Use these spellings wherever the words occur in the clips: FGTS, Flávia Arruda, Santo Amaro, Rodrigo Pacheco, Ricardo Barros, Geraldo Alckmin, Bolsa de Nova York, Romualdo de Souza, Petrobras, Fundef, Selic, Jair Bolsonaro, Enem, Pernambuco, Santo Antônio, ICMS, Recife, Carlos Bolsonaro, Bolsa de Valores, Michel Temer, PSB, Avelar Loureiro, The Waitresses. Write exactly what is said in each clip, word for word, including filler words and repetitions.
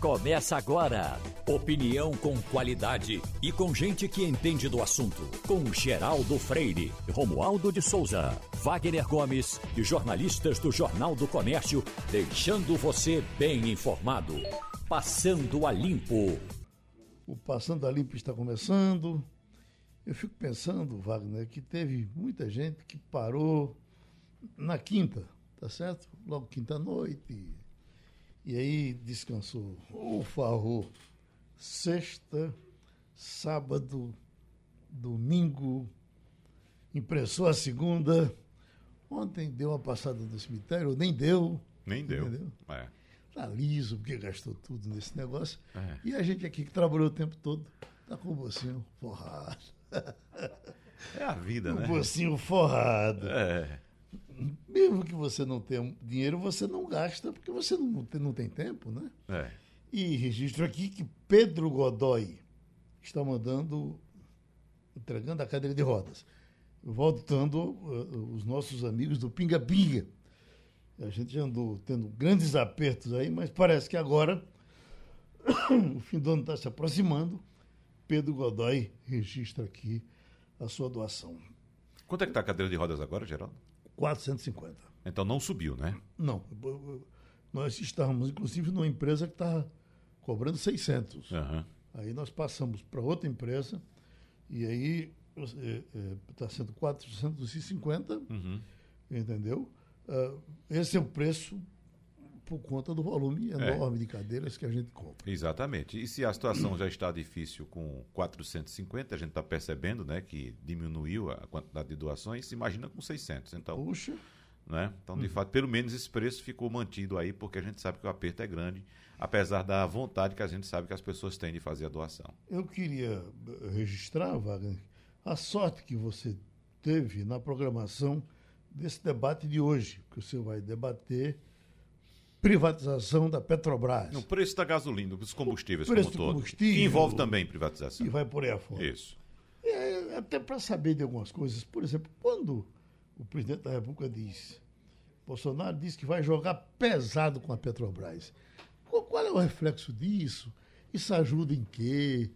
Começa agora. Opinião com qualidade e com gente que entende do assunto. Com Geraldo Freire, Romualdo de Souza, Wagner Gomes e jornalistas do Jornal do Comércio, deixando você bem informado. Passando a Limpo. O Passando a Limpo está começando. Eu fico pensando, Wagner, que teve muita gente que parou na quinta, tá certo? Logo quinta-noite. E aí descansou. O farrou. Sexta, sábado, domingo. Impressou a segunda. Ontem deu uma passada no cemitério, nem deu. Nem deu. Entendeu? É. Tá liso, porque gastou tudo nesse negócio. É. E a gente aqui que trabalhou o tempo todo, tá com o bolsinho forrado. É a vida, né? O bolsinho forrado. É. Mesmo que você não tenha dinheiro, você não gasta, porque você não tem, não tem tempo, né? É. E registro aqui que Pedro Godoy está mandando, entregando a cadeira de rodas, voltando uh, os nossos amigos do Pinga Pinga. A gente andou tendo grandes apertos aí, mas parece que agora o fim do ano está se aproximando. Pedro Godoy registra aqui a sua doação. Quanto é que está a cadeira de rodas agora, Geraldo? quatrocentos e cinquenta. Então não subiu, né? Não. Nós estávamos, inclusive, numa empresa que estava cobrando seiscentos. Uhum. Aí nós passamos para outra empresa e aí está sendo quatrocentos e cinquenta, uhum. Entendeu? Esse é o preço por conta do volume enorme é. de cadeiras que a gente compra. Exatamente. E se a situação já está difícil com quatrocentos e cinquenta, a gente está percebendo, né, que diminuiu a quantidade de doações, imagina com seiscentos. Então, puxa. Né? Então, de uhum. fato, pelo menos esse preço ficou mantido aí, porque a gente sabe que o aperto é grande, apesar da vontade que a gente sabe que as pessoas têm de fazer a doação. Eu queria registrar, Wagner, a sorte que você teve na programação desse debate de hoje, que o senhor vai debater privatização da Petrobras. O preço da gasolina, dos combustíveis como um todo, que envolve também privatização. E vai por aí afora. Isso. É, até para saber de algumas coisas. Por exemplo, quando o presidente da República diz, Bolsonaro diz que vai jogar pesado com a Petrobras. Qual, qual é o reflexo disso? Isso ajuda em quê?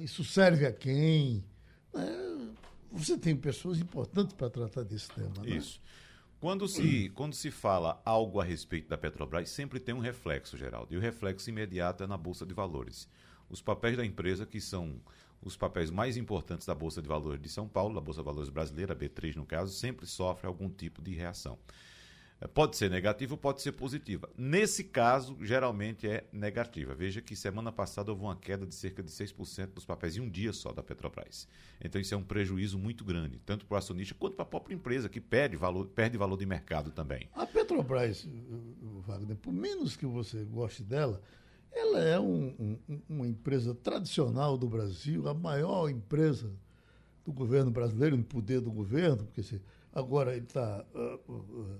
Isso serve a quem? É, você tem pessoas importantes para tratar desse tema, né? Isso. Quando se, quando se fala algo a respeito da Petrobras, sempre tem um reflexo, Geraldo. E o reflexo imediato é na Bolsa de Valores. Os papéis da empresa, que são os papéis mais importantes da Bolsa de Valores de São Paulo, da Bolsa de Valores brasileira, B três no caso, sempre sofre algum tipo de reação. Pode ser negativa ou pode ser positiva. Nesse caso, geralmente é negativa. Veja que semana passada houve uma queda de cerca de seis por cento dos papéis em um dia só da Petrobras. Então isso é um prejuízo muito grande, tanto para o acionista quanto para a própria empresa, que perde valor, perde valor de mercado também. A Petrobras, Wagner, por menos que você goste dela, ela é um, um, uma empresa tradicional do Brasil, a maior empresa do governo brasileiro, no poder do governo, porque se, agora ele está... Uh, uh,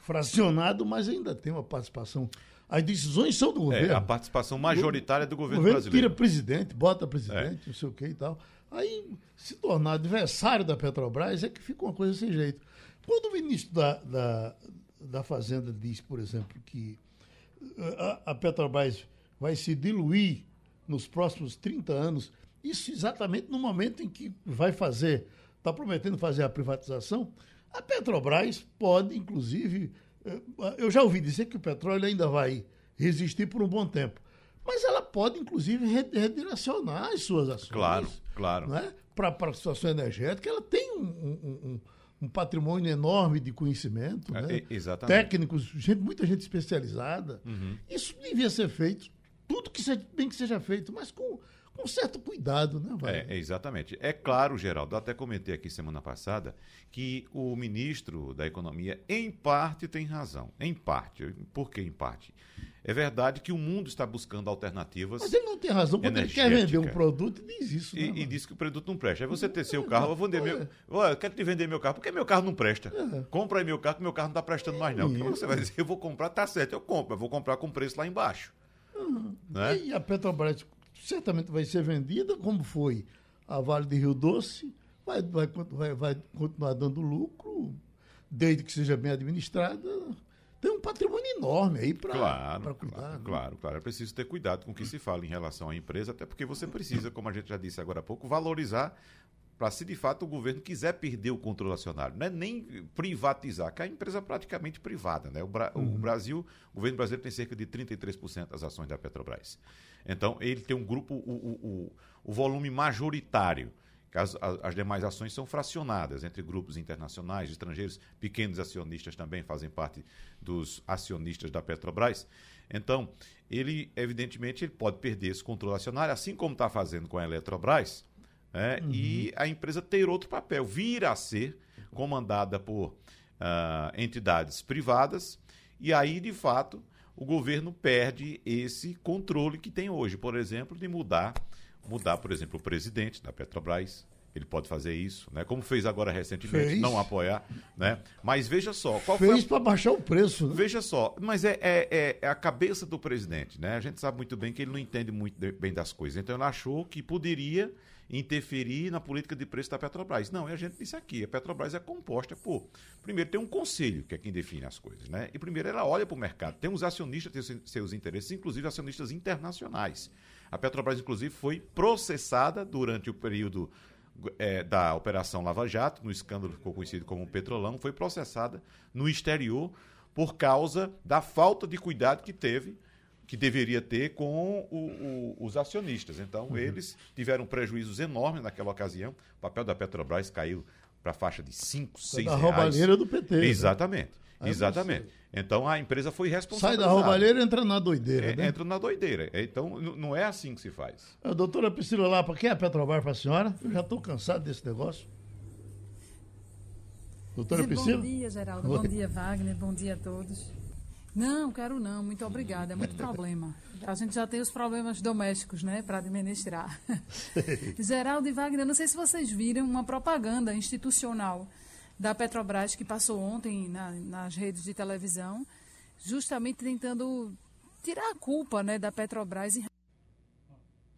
fracionado, mas ainda tem uma participação. As decisões são do governo. É, a participação majoritária do governo, governo brasileiro. O governo tira presidente, bota presidente, é. não sei o que e tal. Aí, se tornar adversário da Petrobras, é que fica uma coisa sem jeito. Quando o ministro da, da, da Fazenda diz, por exemplo, que a, a Petrobras vai se diluir nos próximos trinta anos, isso exatamente no momento em que vai fazer, está prometendo fazer a privatização, a Petrobras pode, inclusive, eu já ouvi dizer que o petróleo ainda vai resistir por um bom tempo, mas ela pode, inclusive, redirecionar as suas ações. Claro, claro. Né? Para a situação energética, ela tem um, um, um, um patrimônio enorme de conhecimento, é, né? Exatamente. Técnicos, gente, muita gente especializada. Uhum. Isso devia ser feito, tudo que seja, bem que seja feito, mas com... um certo cuidado, né, Wagner? É, exatamente. É claro, Geraldo, até comentei aqui semana passada, que o ministro da Economia, em parte, tem razão. Em parte. Por que em parte? É verdade que o mundo está buscando alternativas. Mas ele não tem razão, quando ele quer vender um produto, diz isso. Né, e, e diz que o produto não presta. Aí você ter seu carro, eu vou vender meu. Olha, eu quero te vender meu carro, porque meu carro não presta. É. Compra aí meu carro, porque meu carro não está prestando mais, não. O que você vai dizer? Eu vou comprar, tá certo, eu compro, eu vou comprar com preço lá embaixo. Uhum. Né? E a Petrobras certamente vai ser vendida, como foi a Vale de Rio Doce, vai, vai, vai, vai continuar dando lucro, desde que seja bem administrada, tem um patrimônio enorme aí para claro, cuidar. Claro, né? claro, claro. É preciso ter cuidado com o que se fala em relação à empresa, até porque você precisa, como a gente já disse agora há pouco, valorizar para se de fato o governo quiser perder o controle acionário, né? Nem privatizar, que é a empresa praticamente privada, né? O, Bra uhum. o Brasil, o governo brasileiro tem cerca de trinta e três por cento das ações da Petrobras. Então, ele tem um grupo, o, o, o, o volume majoritário. As, as demais ações são fracionadas entre grupos internacionais, estrangeiros, pequenos acionistas também fazem parte dos acionistas da Petrobras. Então, ele, evidentemente, ele pode perder esse controle acionário, assim como está fazendo com a Eletrobras, né? Uhum. E a empresa ter outro papel, vir a ser comandada por uh, entidades privadas, e aí, de fato, o governo perde esse controle que tem hoje, por exemplo, de mudar Mudar, por exemplo, o presidente da Petrobras, ele pode fazer isso, né? Como fez agora recentemente, fez. Não apoiar, né? Mas veja só... Qual fez a... para baixar o preço. Né? Veja só, mas é, é, é a cabeça do presidente, né? A gente sabe muito bem que ele não entende muito bem das coisas, então ele achou que poderia interferir na política de preço da Petrobras. Não, a gente disse aqui, a Petrobras é composta por... Primeiro, tem um conselho, que é quem define as coisas, né? E primeiro, ela olha para o mercado, tem os acionistas, tem seus interesses, inclusive acionistas internacionais. A Petrobras, inclusive, foi processada durante o período é, da Operação Lava Jato, no escândalo que ficou conhecido como Petrolão, foi processada no exterior por causa da falta de cuidado que teve, que deveria ter com o, o, os acionistas. Então, uhum. eles tiveram prejuízos enormes naquela ocasião. O papel da Petrobras caiu para a faixa de cinco, seis reais. Da roubalheira do P T. Exatamente. Né? Exatamente. Então, a empresa foi responsável. Sai da roubalheira e entra na doideira. É, né? Entra na doideira. Então, não é assim que se faz. A doutora Priscila Lapa, quem é a Petrobras para a senhora? Eu já estou cansado desse negócio. Doutora Priscila? Bom dia, Geraldo. Oi. Bom dia, Wagner. Bom dia a todos. Não, quero não. Muito obrigada. É muito problema. A gente já tem os problemas domésticos, né, para administrar. Geraldo e Wagner, não sei se vocês viram uma propaganda institucional da Petrobras, que passou ontem na, nas redes de televisão, justamente tentando tirar a culpa, né, da Petrobras. Em...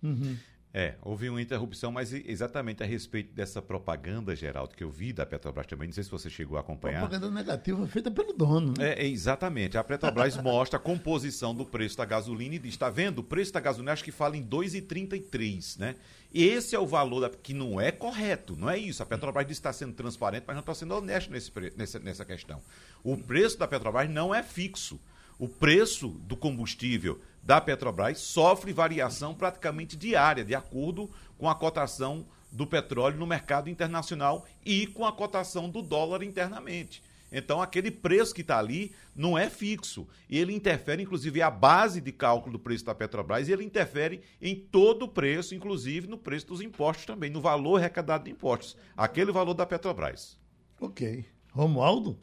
Uhum. É, houve uma interrupção, mas exatamente a respeito dessa propaganda, Geraldo, que eu vi da Petrobras também, não sei se você chegou a acompanhar. Propaganda negativa feita pelo dono. Né? É, exatamente. A Petrobras mostra a composição do preço da gasolina e diz, está vendo? O preço da gasolina, acho que fala em dois reais e trinta e três, né? Esse é o valor da, que não é correto, não é isso. A Petrobras diz que está sendo transparente, mas não está sendo honesto nesse, nessa, nessa questão. O preço da Petrobras não é fixo. O preço do combustível da Petrobras sofre variação praticamente diária, de acordo com a cotação do petróleo no mercado internacional e com a cotação do dólar internamente. Então, aquele preço que está ali não é fixo. Ele interfere, inclusive, a base de cálculo do preço da Petrobras, e ele interfere em todo o preço, inclusive no preço dos impostos também, no valor arrecadado de impostos. Aquele valor da Petrobras. Ok. Romualdo?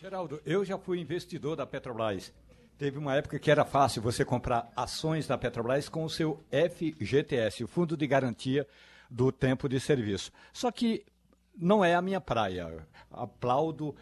Geraldo, eu já fui investidor da Petrobras. Teve uma época que era fácil você comprar ações da Petrobras com o seu F G T S, o Fundo de Garantia do Tempo de Serviço. Só que não é a minha praia. Aplaudo,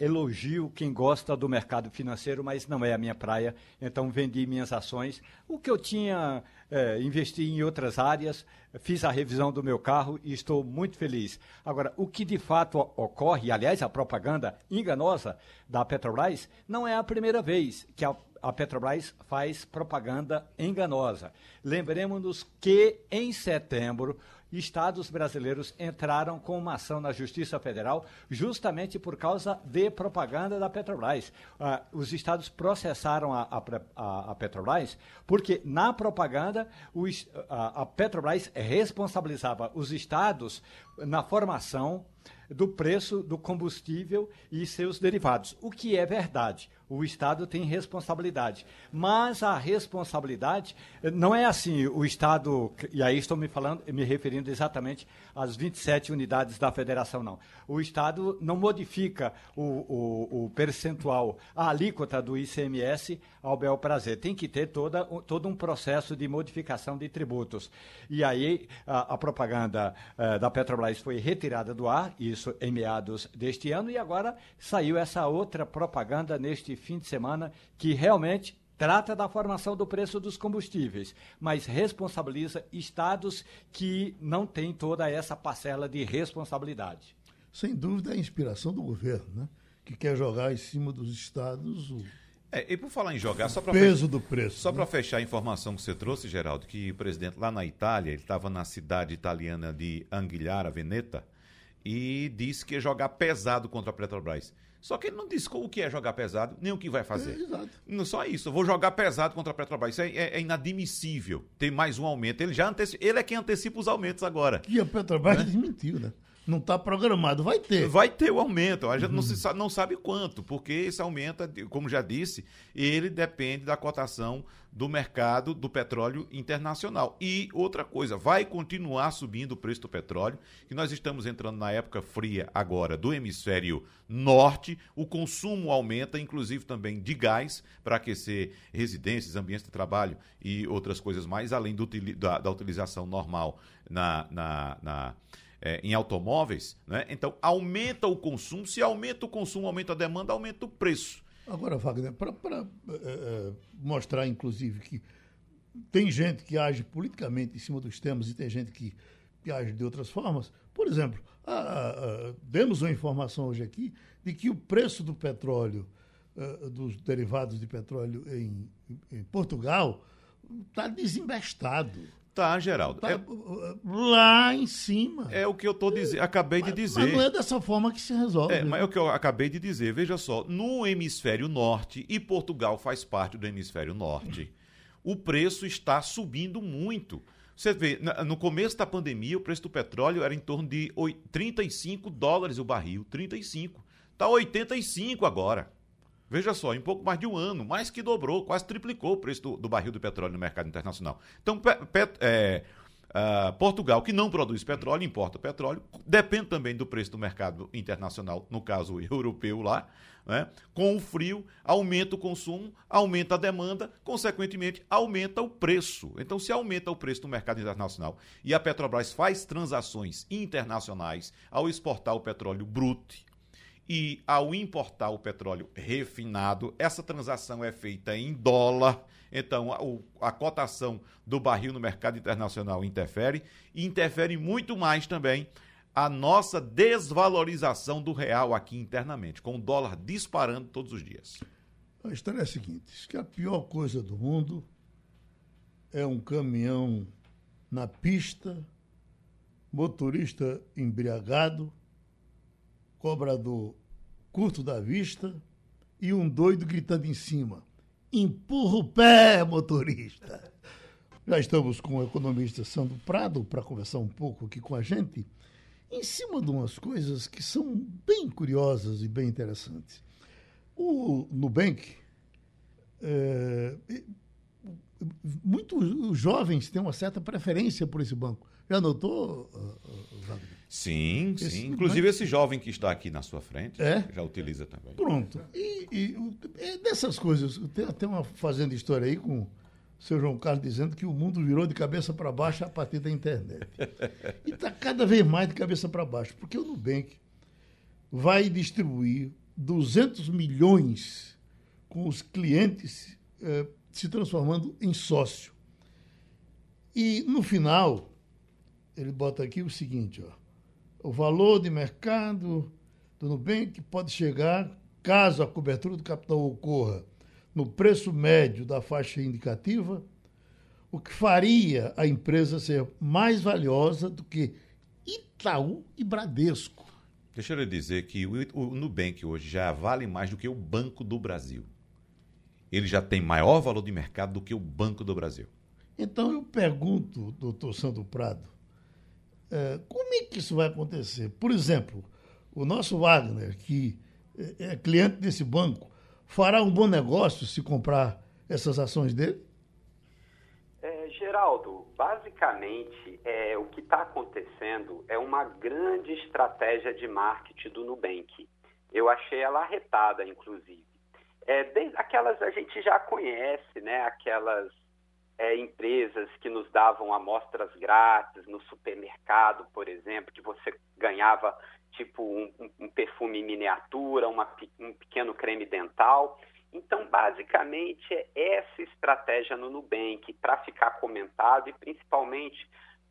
elogio quem gosta do mercado financeiro, mas não é a minha praia. Então, vendi minhas ações. O que eu tinha, é, investi em outras áreas, fiz a revisão do meu carro e estou muito feliz. Agora, o que de fato ocorre, aliás, a propaganda enganosa da Petrobras, não é a primeira vez que a A Petrobras faz propaganda enganosa. Lembremos-nos que, em setembro, estados brasileiros entraram com uma ação na Justiça Federal justamente por causa de propaganda da Petrobras. Ah, os estados processaram a, a, a Petrobras porque, na propaganda, os, a, a Petrobras responsabilizava os estados na formação do preço do combustível e seus derivados, o que é verdade. O Estado tem responsabilidade, mas a responsabilidade não é assim, o Estado, e aí estou me, falando, me referindo exatamente às vinte e sete unidades da federação, não. O Estado não modifica o, o, o percentual, a alíquota do I C M S ao bel prazer. Tem que ter toda, todo um processo de modificação de tributos. E aí a, a propaganda a, da Petrobras foi retirada do ar, isso em meados deste ano, e agora saiu essa outra propaganda neste fim de semana, que realmente trata da formação do preço dos combustíveis, mas responsabiliza estados que não têm toda essa parcela de responsabilidade. Sem dúvida, é a inspiração do governo, né? que quer jogar em cima dos estados o é, e por falar em jogar, só para peso fechar, do preço. Só né? para fechar a informação que você trouxe, Geraldo, que o presidente lá na Itália, ele estava na cidade italiana de Anguilhara, Veneta, e disse que ia jogar pesado contra a Petrobras. Só que ele não disse o que é jogar pesado, nem o que vai fazer. É, exato. Não só isso, eu vou jogar pesado contra a Petrobras. Isso é, é, é inadmissível ter mais um aumento. Ele, já anteci... ele é quem antecipa os aumentos agora. E a Petrobras né? desmentiu, né? Não está programado, vai ter. Vai ter o aumento, a gente uhum. não, se sabe, não sabe quanto, porque esse aumento, como já disse, ele depende da cotação do mercado do petróleo internacional. E outra coisa, vai continuar subindo o preço do petróleo, que nós estamos entrando na época fria agora do hemisfério norte, o consumo aumenta, inclusive também de gás, para aquecer residências, ambientes de trabalho e outras coisas mais, além do, da, da utilização normal na... na, na É, em automóveis, né? Então aumenta o consumo, se aumenta o consumo, aumenta a demanda, aumenta o preço. Agora, Wagner, para é, mostrar, inclusive, que tem gente que age politicamente em cima dos temas e tem gente que, que age de outras formas, por exemplo, a, a, a, demos uma informação hoje aqui de que o preço do petróleo, a, dos derivados de petróleo em, em Portugal, está desembestado. Tá, Geraldo. Tá, é, lá em cima. É o que eu tô dizendo, acabei mas, de dizer. Mas não é dessa forma que se resolve. É, né? Mas é o que eu acabei de dizer. Veja só, no hemisfério norte, e Portugal faz parte do hemisfério norte, o preço está subindo muito. Você vê, no começo da pandemia, o preço do petróleo era em torno de trinta e cinco dólares o barril. trinta e cinco. Está oitenta e cinco agora. Veja só, em pouco mais de um ano, mais que dobrou, quase triplicou o preço do, do barril do petróleo no mercado internacional. Então, pe, pet, é, uh, Portugal, que não produz petróleo, importa petróleo, depende também do preço do mercado internacional, no caso europeu lá, né? Com o frio, aumenta o consumo, aumenta a demanda, consequentemente, aumenta o preço. Então, se aumenta o preço do mercado internacional e a Petrobras faz transações internacionais ao exportar o petróleo bruto, e ao importar o petróleo refinado, essa transação é feita em dólar, então a, o, a cotação do barril no mercado internacional interfere, e interfere muito mais também a nossa desvalorização do real aqui internamente, com o dólar disparando todos os dias. A história é a seguinte, que a pior coisa do mundo é um caminhão na pista, motorista embriagado, cobrador curto da vista e um doido gritando em cima. Empurra o pé, motorista! Já estamos com o economista Sandro Prado para conversar um pouco aqui com a gente em cima de umas coisas que são bem curiosas e bem interessantes. O Nubank, é, muitos jovens têm uma certa preferência por esse banco. Já notou, Wagner? Sim, sim. Esse, Inclusive mas... esse jovem que está aqui na sua frente é? já utiliza também. Pronto. E, e é dessas coisas, tem até uma fazendo história aí com o seu João Carlos dizendo que o mundo virou de cabeça para baixo a partir da internet. E está cada vez mais de cabeça para baixo, porque o Nubank vai distribuir duzentos milhões com os clientes eh, se transformando em sócio. E no final... Ele bota aqui o seguinte, ó. O valor de mercado do Nubank pode chegar, caso a cobertura do capital ocorra no preço médio da faixa indicativa, o que faria a empresa ser mais valiosa do que Itaú e Bradesco. Deixa eu lhe dizer que o Nubank hoje já vale mais do que o Banco do Brasil. Ele já tem maior valor de mercado do que o Banco do Brasil. Então eu pergunto, doutor Sandro Prado, como é que isso vai acontecer? Por exemplo, o nosso Wagner, que é cliente desse banco, fará um bom negócio se comprar essas ações dele? É, Geraldo, basicamente, é, o que está acontecendo é uma grande estratégia de marketing do Nubank. Eu achei ela arretada, inclusive. É, desde aquelas a gente já conhece, né? Aquelas... É, empresas que nos davam amostras grátis no supermercado, por exemplo, que você ganhava tipo um, um perfume em miniatura, uma, um pequeno creme dental. Então, basicamente, é essa estratégia no Nubank para ficar comentado e, principalmente,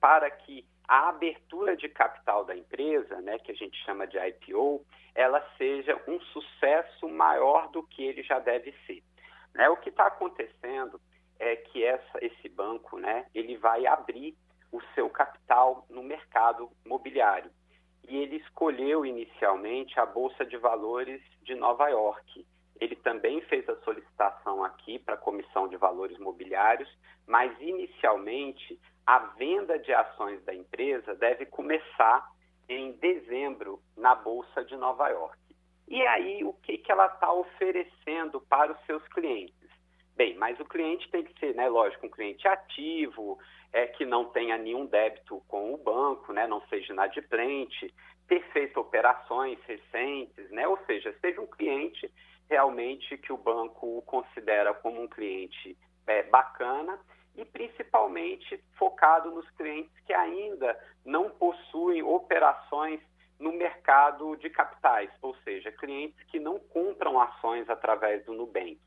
para que a abertura de capital da empresa, né, que a gente chama de I P O, ela seja um sucesso maior do que ele já deve ser. Né? O que está acontecendo é que essa, esse banco, né, ele vai abrir o seu capital no mercado imobiliário. E ele escolheu inicialmente a Bolsa de Valores de Nova York. Ele também fez a solicitação aqui para a Comissão de Valores Mobiliários, mas inicialmente a venda de ações da empresa deve começar em dezembro na Bolsa de Nova York. E aí, o que, que ela está oferecendo para os seus clientes? Bem, mas o cliente tem que ser, né, lógico, um cliente ativo, é, que não tenha nenhum débito com o banco, né, não seja inadimplente, ter feito operações recentes, né, ou seja, seja um cliente realmente que o banco o considera como um cliente é, bacana e principalmente focado nos clientes que ainda não possuem operações no mercado de capitais, ou seja, clientes que não compram ações através do Nubank.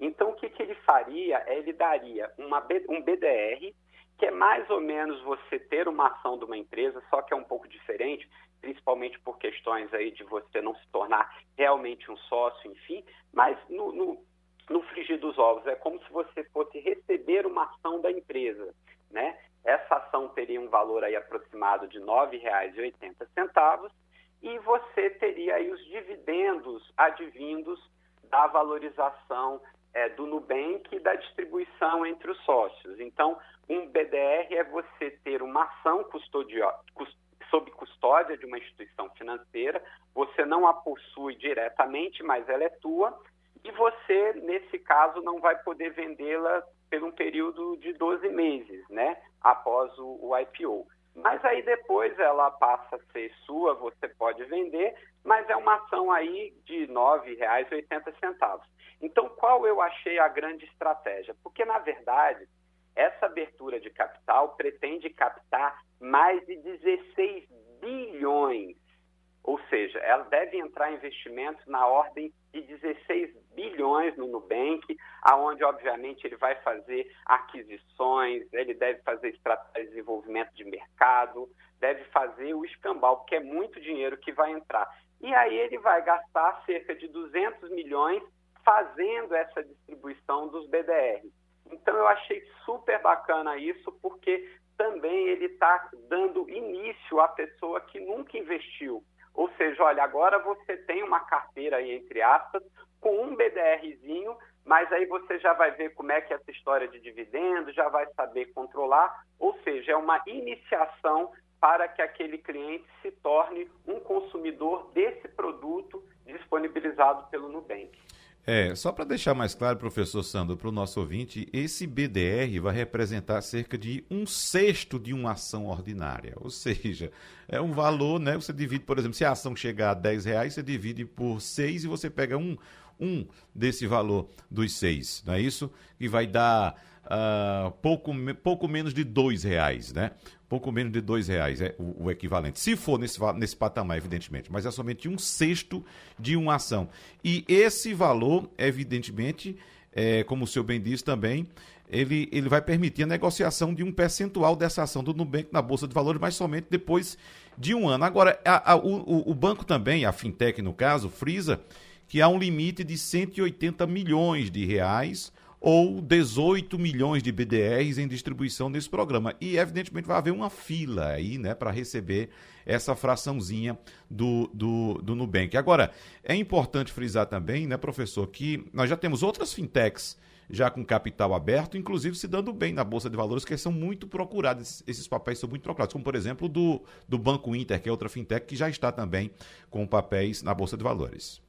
Então, o que, que ele faria? Ele daria uma, um B D R, que é mais ou menos você ter uma ação de uma empresa, só que é um pouco diferente, principalmente por questões aí de você não se tornar realmente um sócio, enfim, mas no, no, no frigir dos ovos, é como se você fosse receber uma ação da empresa, né? Essa ação teria um valor aí aproximado de nove reais e oitenta centavos e você teria aí os dividendos advindos da valorização é, do Nubank e da distribuição entre os sócios. Então, um B D R é você ter uma ação custodio... cust... sob custódia de uma instituição financeira, você não a possui diretamente, mas ela é tua, e você, nesse caso, não vai poder vendê-la por um período de doze meses, né, após o, o I P O. Mas aí depois ela passa a ser sua, você pode vender, mas é uma ação aí de nove reais e oitenta centavos. Então, qual eu achei a grande estratégia? Porque, na verdade, essa abertura de capital pretende captar mais de dezesseis bilhões, ou seja, ela deve entrar em investimentos na ordem de dezesseis bilhões no Nubank, aonde, obviamente, ele vai fazer aquisições, ele deve fazer estratégia de desenvolvimento de mercado, deve fazer o escambau, porque é muito dinheiro que vai entrar. E aí ele vai gastar cerca de duzentos milhões fazendo essa distribuição dos B D Rs. Então, eu achei super bacana isso, porque também ele está dando início à pessoa que nunca investiu. Ou seja, olha, agora você tem uma carteira aí, entre aspas, com um BDRzinho, mas aí você já vai ver como é que é essa história de dividendo, já vai saber controlar. Ou seja, é uma iniciação para que aquele cliente se torne um consumidor desse produto disponibilizado pelo Nubank. É, só para deixar mais claro, professor Sandro, para o nosso ouvinte, esse B D R vai representar cerca de um sexto de uma ação ordinária. Ou seja, é um valor, né? Você divide, por exemplo, se a ação chegar a dez reais, você divide por seis e você pega um, um desse valor dos seis, não é isso? E vai dar uh, pouco, pouco menos de dois reais, né? Pouco menos de dois reais é o, o equivalente, se for nesse, nesse patamar, evidentemente, mas é somente um sexto de uma ação. E esse valor, evidentemente, é, como o senhor bem disse também, ele, ele vai permitir a negociação de um percentual dessa ação do Nubank na Bolsa de Valores, mas somente depois de um ano. Agora, a, a, o, o banco também, a fintech no caso, frisa que há um limite de cento e oitenta milhões de reais, ou dezoito milhões de B D Rs em distribuição nesse programa. E, evidentemente, vai haver uma fila aí, né, para receber essa fraçãozinha do, do, do Nubank. Agora, é importante frisar também, né, professor, que nós já temos outras fintechs já com capital aberto, inclusive se dando bem na Bolsa de Valores, que são muito procurados, esses papéis são muito procurados, como, por exemplo, do, do Banco Inter, que é outra fintech que já está também com papéis na Bolsa de Valores.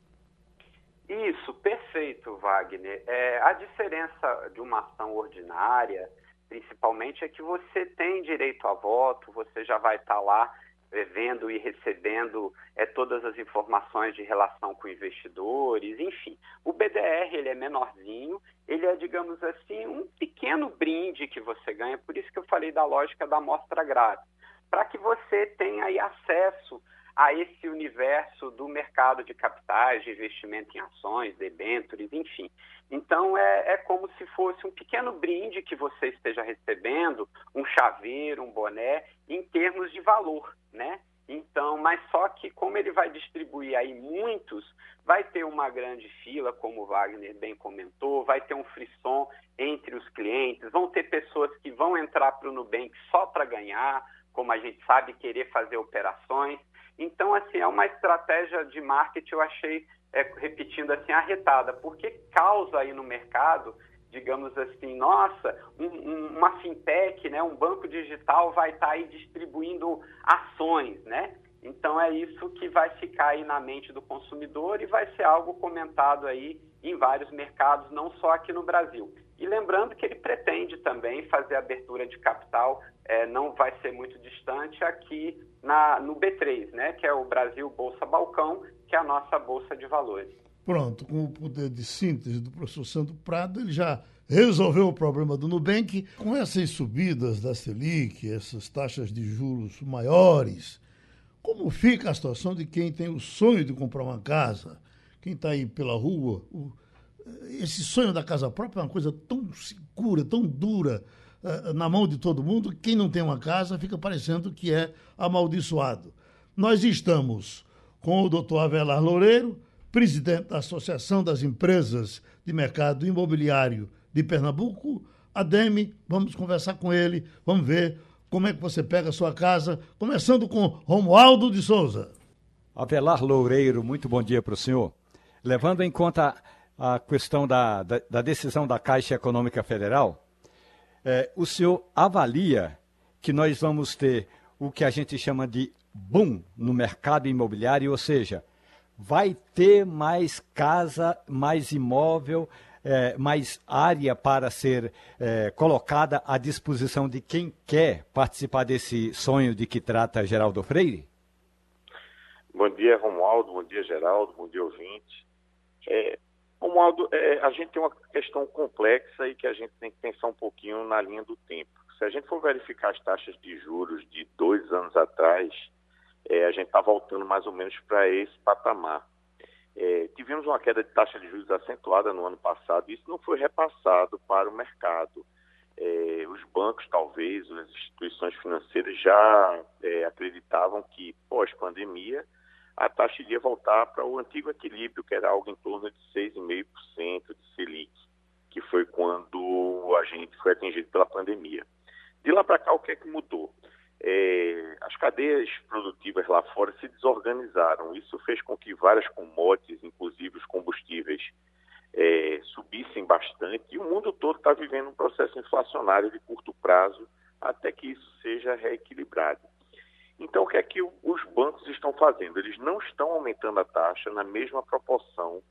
Isso, perfeito, Wagner. É, a diferença de uma ação ordinária, principalmente, é que você tem direito a voto, você já vai estar lá é, vendo e recebendo é, todas as informações de relação com investidores, enfim. O B D R, ele é menorzinho, ele é, digamos assim, um pequeno brinde que você ganha, por isso que eu falei da lógica da amostra grátis, para que você tenha aí acesso a esse universo do mercado de capitais, de investimento em ações, debêntures, enfim. Então, é, é como se fosse um pequeno brinde que você esteja recebendo, um chaveiro, um boné, em termos de valor, né? Então, mas só que como ele vai distribuir aí muitos, vai ter uma grande fila, como o Wagner bem comentou, vai ter um frisson entre os clientes, vão ter pessoas que vão entrar para o Nubank só para ganhar, como a gente sabe, querer fazer operações. Então, assim, é uma estratégia de marketing, eu achei, é, repetindo assim, arretada, porque causa aí no mercado, digamos assim, nossa, um, um, uma fintech, né, um banco digital vai estar aí distribuindo ações, né? Então, é isso que vai ficar aí na mente do consumidor e vai ser algo comentado aí em vários mercados, não só aqui no Brasil. E lembrando que ele pretende também fazer a abertura de capital, é, não vai ser muito distante, aqui na, no B três, né, que é o Brasil Bolsa Balcão, que é a nossa Bolsa de Valores. Pronto, com o poder de síntese do professor Sandro Prado, ele já resolveu o problema do Nubank. Com essas subidas da Selic, essas taxas de juros maiores, como fica a situação de quem tem o sonho de comprar uma casa? Quem está aí pela rua, o, esse sonho da casa própria é uma coisa tão segura, tão dura, na mão de todo mundo. Quem não tem uma casa fica parecendo que é amaldiçoado. Nós estamos com o doutor Avelar Loureiro, presidente da Associação das Empresas de Mercado Imobiliário de Pernambuco, ADEME. Vamos conversar com ele, vamos ver como é que você pega a sua casa, começando com Romualdo de Souza. Avelar Loureiro, muito bom dia para o senhor. Levando em conta a questão da, da, da decisão da Caixa Econômica Federal, é, o senhor avalia que nós vamos ter o que a gente chama de boom no mercado imobiliário, ou seja, vai ter mais casa, mais imóvel, é, mais área para ser é, colocada à disposição de quem quer participar desse sonho de que trata Geraldo Freire? Bom dia, Romualdo. Bom dia, Geraldo. Bom dia, ouvinte. É, Romualdo, é, a gente tem uma questão complexa e que a gente tem que pensar um pouquinho na linha do tempo. Se a gente for verificar as taxas de juros de dois anos atrás, É, a gente está voltando mais ou menos para esse patamar. É, tivemos uma queda de taxa de juros acentuada no ano passado e isso não foi repassado para o mercado. É, os bancos, talvez, as instituições financeiras já é, acreditavam que, pós-pandemia, a taxa iria voltar para o antigo equilíbrio, que era algo em torno de seis vírgula cinco por cento de Selic, que foi quando a gente foi atingido pela pandemia. De lá para cá, o que é que mudou? É, as cadeias produtivas lá fora se desorganizaram. Isso fez com que várias commodities, inclusive os combustíveis, é, subissem bastante. E o mundo todo está vivendo um processo inflacionário de curto prazo até que isso seja reequilibrado. Então, o que é que os bancos estão fazendo? Eles não estão aumentando a taxa na mesma proporção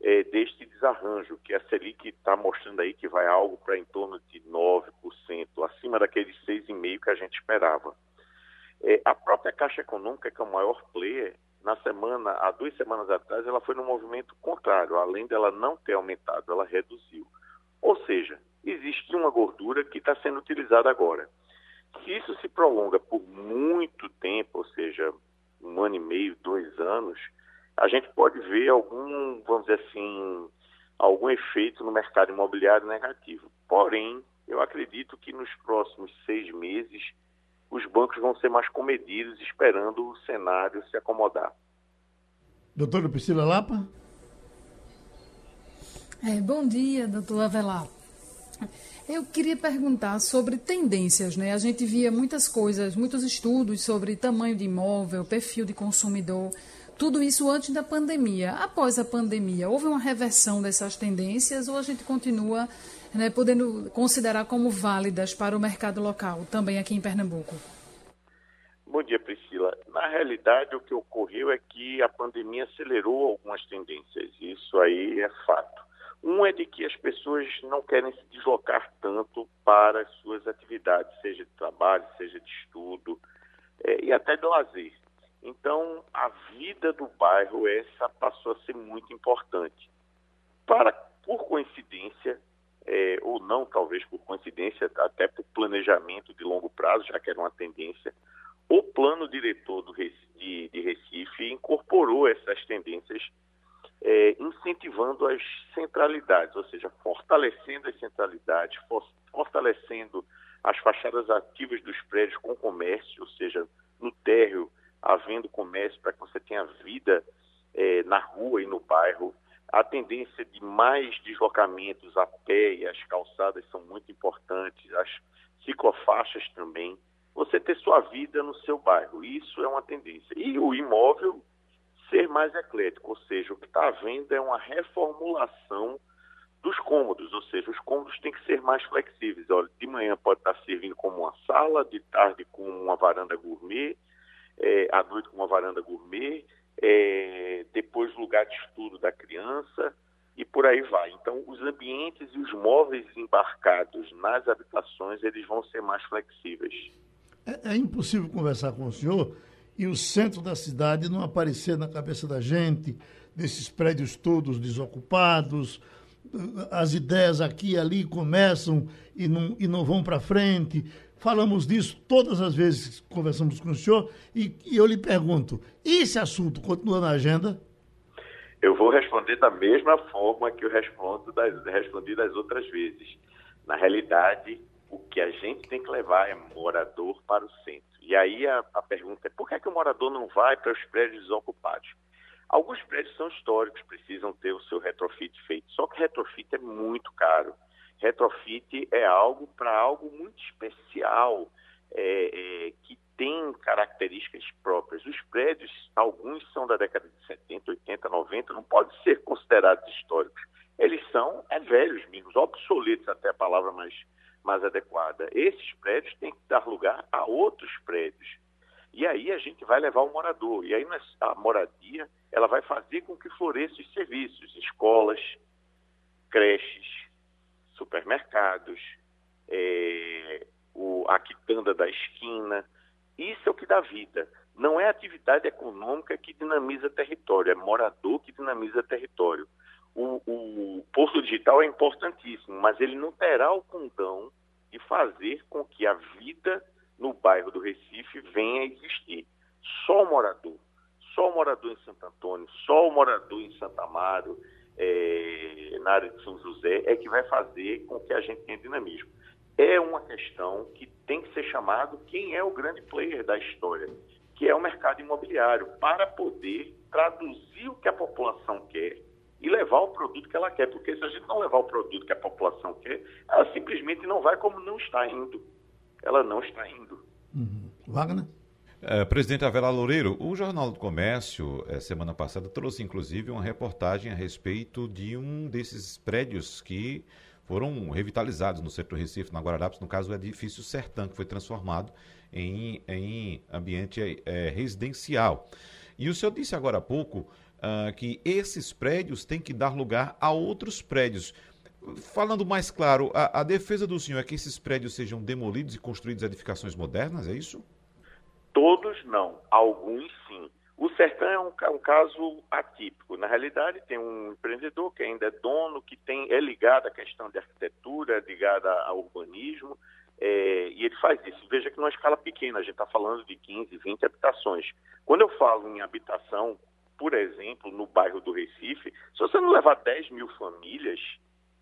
é, deste desarranjo, que a Selic está mostrando aí que vai algo para em torno de nove por cento, acima daqueles seis vírgula cinco por cento que a gente esperava. É, a própria Caixa Econômica, que é o maior player, na semana, há duas semanas atrás, ela foi num movimento contrário. Além dela não ter aumentado, ela reduziu. Ou seja, existe uma gordura que está sendo utilizada agora. Se isso se prolonga por muito tempo, ou seja, um ano e meio, dois anos, a gente pode ver algum, vamos dizer assim, algum efeito no mercado imobiliário negativo. Porém, eu acredito que nos próximos seis meses os bancos vão ser mais comedidos, esperando o cenário se acomodar. Doutora Priscila Lapa? É, bom dia, doutor Avelar. Eu queria perguntar sobre tendências, né? A gente via muitas coisas, muitos estudos sobre tamanho de imóvel, perfil de consumidor, tudo isso antes da pandemia. Após a pandemia, houve uma reversão dessas tendências ou a gente continua, né, podendo considerar como válidas para o mercado local, também aqui em Pernambuco? Bom dia, Priscila. Na realidade, o que ocorreu é que a pandemia acelerou algumas tendências. Isso aí é fato. Um é de que as pessoas não querem se deslocar tanto para as suas atividades, seja de trabalho, seja de estudo, é, e até de lazer. Então, a vida do bairro, essa passou a ser muito importante. Para, por coincidência, é, ou não talvez por coincidência, até por planejamento de longo prazo, já que era uma tendência, o plano diretor do, de, de Recife incorporou essas tendências, é, incentivando as centralidades, ou seja, fortalecendo as centralidades, fortalecendo as fachadas ativas dos prédios com comércio, ou seja, no térreo, havendo comércio para que você tenha vida é, na rua e no bairro. A tendência de mais deslocamentos a pé e as calçadas são muito importantes, as ciclofaixas também. Você ter sua vida no seu bairro, isso é uma tendência. E o imóvel ser mais eclético, ou seja, o que está à venda é uma reformulação dos cômodos, ou seja, os cômodos têm que ser mais flexíveis. Olha, de manhã pode estar servindo como uma sala, de tarde como uma varanda gourmet, é, à noite como uma varanda gourmet, é, depois lugar de estudo da criança e por aí vai. Então, os ambientes e os móveis embarcados nas habitações, eles vão ser mais flexíveis. É, é impossível conversar com o senhor e o centro da cidade não aparecer na cabeça da gente, desses prédios todos desocupados. As ideias aqui e ali começam e não, e não vão para frente. Falamos disso todas as vezes que conversamos com o senhor e, e eu lhe pergunto, esse assunto continua na agenda? Eu vou responder da mesma forma que eu respondo das, respondi das outras vezes. Na realidade, o que a gente tem que levar é morador para o centro. E aí a, a pergunta é, por que é que o morador não vai para os prédios desocupados? Alguns prédios são históricos, precisam ter o seu retrofit feito. Só que retrofit é muito caro. Retrofit é algo para algo muito especial, é, é, que tem características próprias. Os prédios, alguns são da década de setenta, oitenta, noventa, não podem ser considerados históricos. Eles são é, velhos mesmo, obsoletos, até a palavra mais, mais adequada. Esses prédios têm que dar lugar a outros prédios. E aí a gente vai levar o morador. E aí a moradia, ela vai fazer com que floresçam os serviços, escolas, creches, supermercados, é, o, a quitanda da esquina. Isso é o que dá vida. Não é atividade econômica que dinamiza território, é morador que dinamiza território. O, o Porto Digital é importantíssimo, mas ele não terá o condão de fazer com que a vida no bairro do Recife venha a existir. Só o morador, só o morador em Santo Antônio, só o morador em Santo Amaro, é, na área de São José, é que vai fazer com que a gente tenha dinamismo. É uma questão que tem que ser chamado quem é o grande player da história, que é o mercado imobiliário, para poder traduzir o que a população quer e levar o produto que ela quer, porque se a gente não levar o produto que a população quer, ela simplesmente não vai, como não está indo. Ela não está indo. Uhum. Wagner? É, presidente Avelar Loureiro, o Jornal do Comércio, é, semana passada, trouxe inclusive uma reportagem a respeito de um desses prédios que foram revitalizados no centro do Recife, na Guararapes, no caso o edifício Sertão, que foi transformado em, em ambiente é, residencial. E o senhor disse agora há pouco uh, que esses prédios têm que dar lugar a outros prédios. Falando mais claro, a, a defesa do senhor é que esses prédios sejam demolidos e construídos edificações modernas, é isso? Todos não, alguns sim. O Sertão é um, um caso atípico. Na realidade, tem um empreendedor que ainda é dono, que tem, é ligado à questão de arquitetura, é ligado ao urbanismo, é, e ele faz isso. Veja que numa escala pequena, a gente está falando de quinze, vinte habitações. Quando eu falo em habitação, por exemplo, no bairro do Recife, se você não levar dez mil famílias,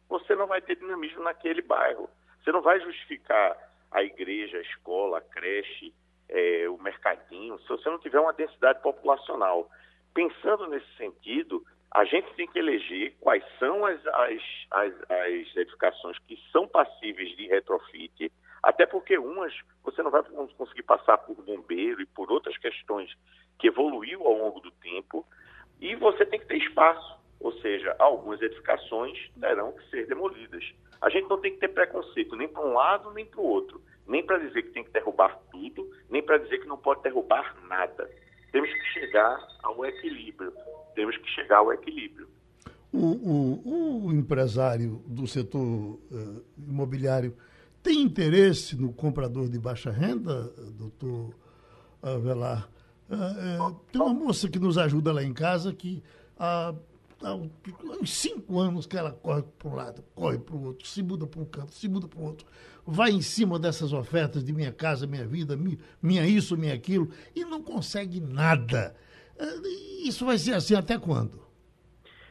você não vai ter dinamismo naquele bairro. Você não vai justificar a igreja, a escola, a creche, é, o mercadinho, se você não tiver uma densidade populacional. Pensando nesse sentido, a gente tem que eleger quais são as, as, as, as edificações que são passíveis de retrofit, até porque umas você não vai conseguir passar por bombeiro e por outras questões que evoluiu ao longo do tempo, e você tem que ter espaço. Ou seja, algumas edificações terão que ser demolidas. A gente não tem que ter preconceito nem para um lado, nem para o outro. Nem para dizer que tem que derrubar tudo, nem para dizer que não pode derrubar nada. Temos que chegar ao equilíbrio. Temos que chegar ao equilíbrio. O, o, o empresário do setor uh, imobiliário tem interesse no comprador de baixa renda, doutor Avelar? Uh, uh, tem uma moça que nos ajuda lá em casa que... Uh, Há uns cinco anos que ela corre para um lado, corre para o outro, se muda para um canto, se muda para o outro. Vai em cima dessas ofertas de minha casa, minha vida, minha isso, minha aquilo, e não consegue nada. Isso vai ser assim até quando?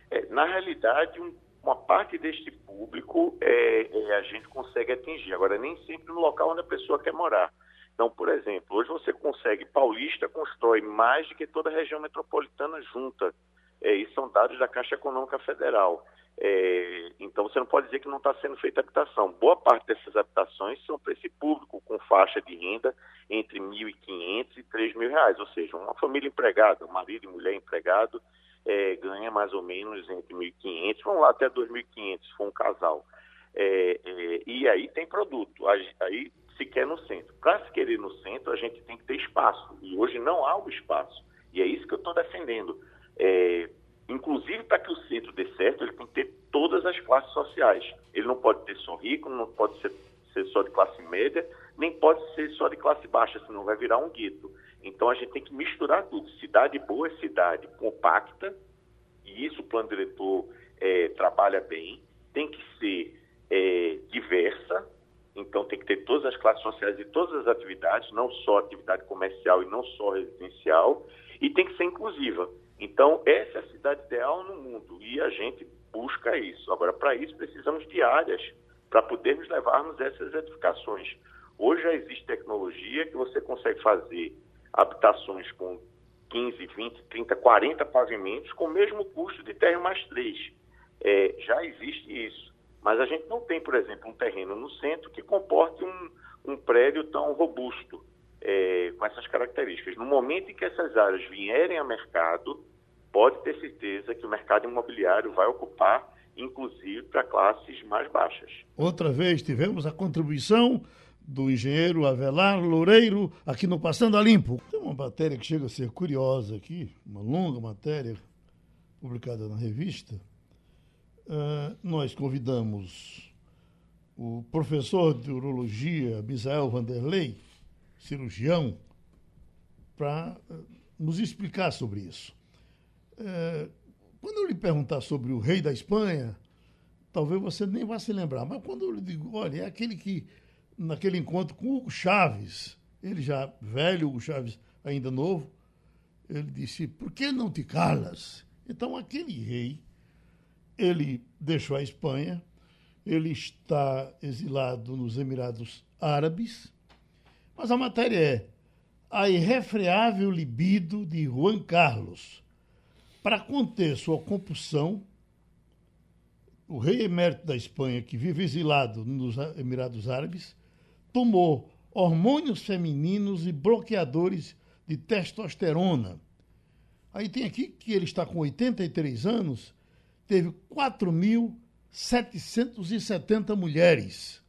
É, na realidade, um, uma parte deste público é, é, a gente consegue atingir. Agora, nem sempre no local onde a pessoa quer morar. Então, por exemplo, hoje você consegue, paulista constrói mais do que toda a região metropolitana junta. É, isso são dados da Caixa Econômica Federal. É, então, você não pode dizer que não está sendo feita habitação. Boa parte dessas habitações são para esse público com faixa de renda entre mil e quinhentos reais e três mil reais. Ou seja, uma família empregada, um marido e mulher empregado, é, ganha mais ou menos entre mil e quinhentos reais, vamos lá, até dois mil e quinhentos reais, se for um casal. É, é, e aí tem produto, aí se quer no centro. Para se querer no centro, a gente tem que ter espaço. E hoje não há o espaço. E é isso que eu estou defendendo. É, inclusive, para que o centro dê certo, ele tem que ter todas as classes sociais. Ele não pode ter só rico, não pode ser, ser só de classe média, nem pode ser só de classe baixa, senão vai virar um gueto. Então, a gente tem que misturar tudo. Cidade boa é cidade compacta, e isso o plano diretor é, trabalha bem. Tem que ser é, diversa, então tem que ter todas as classes sociais e todas as atividades, não só atividade comercial e não só residencial, e tem que ser inclusiva. Então, essa é a cidade ideal no mundo e a gente busca isso. Agora, para isso, precisamos de áreas para podermos levarmos essas edificações. Hoje já existe tecnologia que você consegue fazer habitações com quinze, vinte, trinta, quarenta pavimentos com o mesmo custo de terreno mais três. É, já existe isso, mas a gente não tem, por exemplo, um terreno no centro que comporte um, um prédio tão robusto, é, com essas características. No momento em que essas áreas vierem a mercado, pode ter certeza que o mercado imobiliário vai ocupar, inclusive, para classes mais baixas. Outra vez tivemos a contribuição do engenheiro Avelar Loureiro aqui no Passando a Limpo. Tem uma matéria que chega a ser curiosa aqui, uma longa matéria publicada na revista. Uh, nós convidamos o professor de urologia, Mizael Vanderlei, cirurgião, para uh, nos explicar sobre isso. É, quando eu lhe perguntar sobre o rei da Espanha, talvez você nem vá se lembrar, mas quando eu lhe digo, olha, é aquele que, naquele encontro com o Hugo Chávez, ele já velho, Hugo Chávez ainda novo, ele disse, por que não te calas? Então, aquele rei, ele deixou a Espanha, ele está exilado nos Emirados Árabes, mas a matéria é a irrefreável libido de Juan Carlos. Para conter sua compulsão, o rei emérito da Espanha, que vive exilado nos Emirados Árabes, tomou hormônios femininos e bloqueadores de testosterona. Aí tem aqui que ele está com oitenta e três anos, teve quatro mil setecentas e setenta mulheres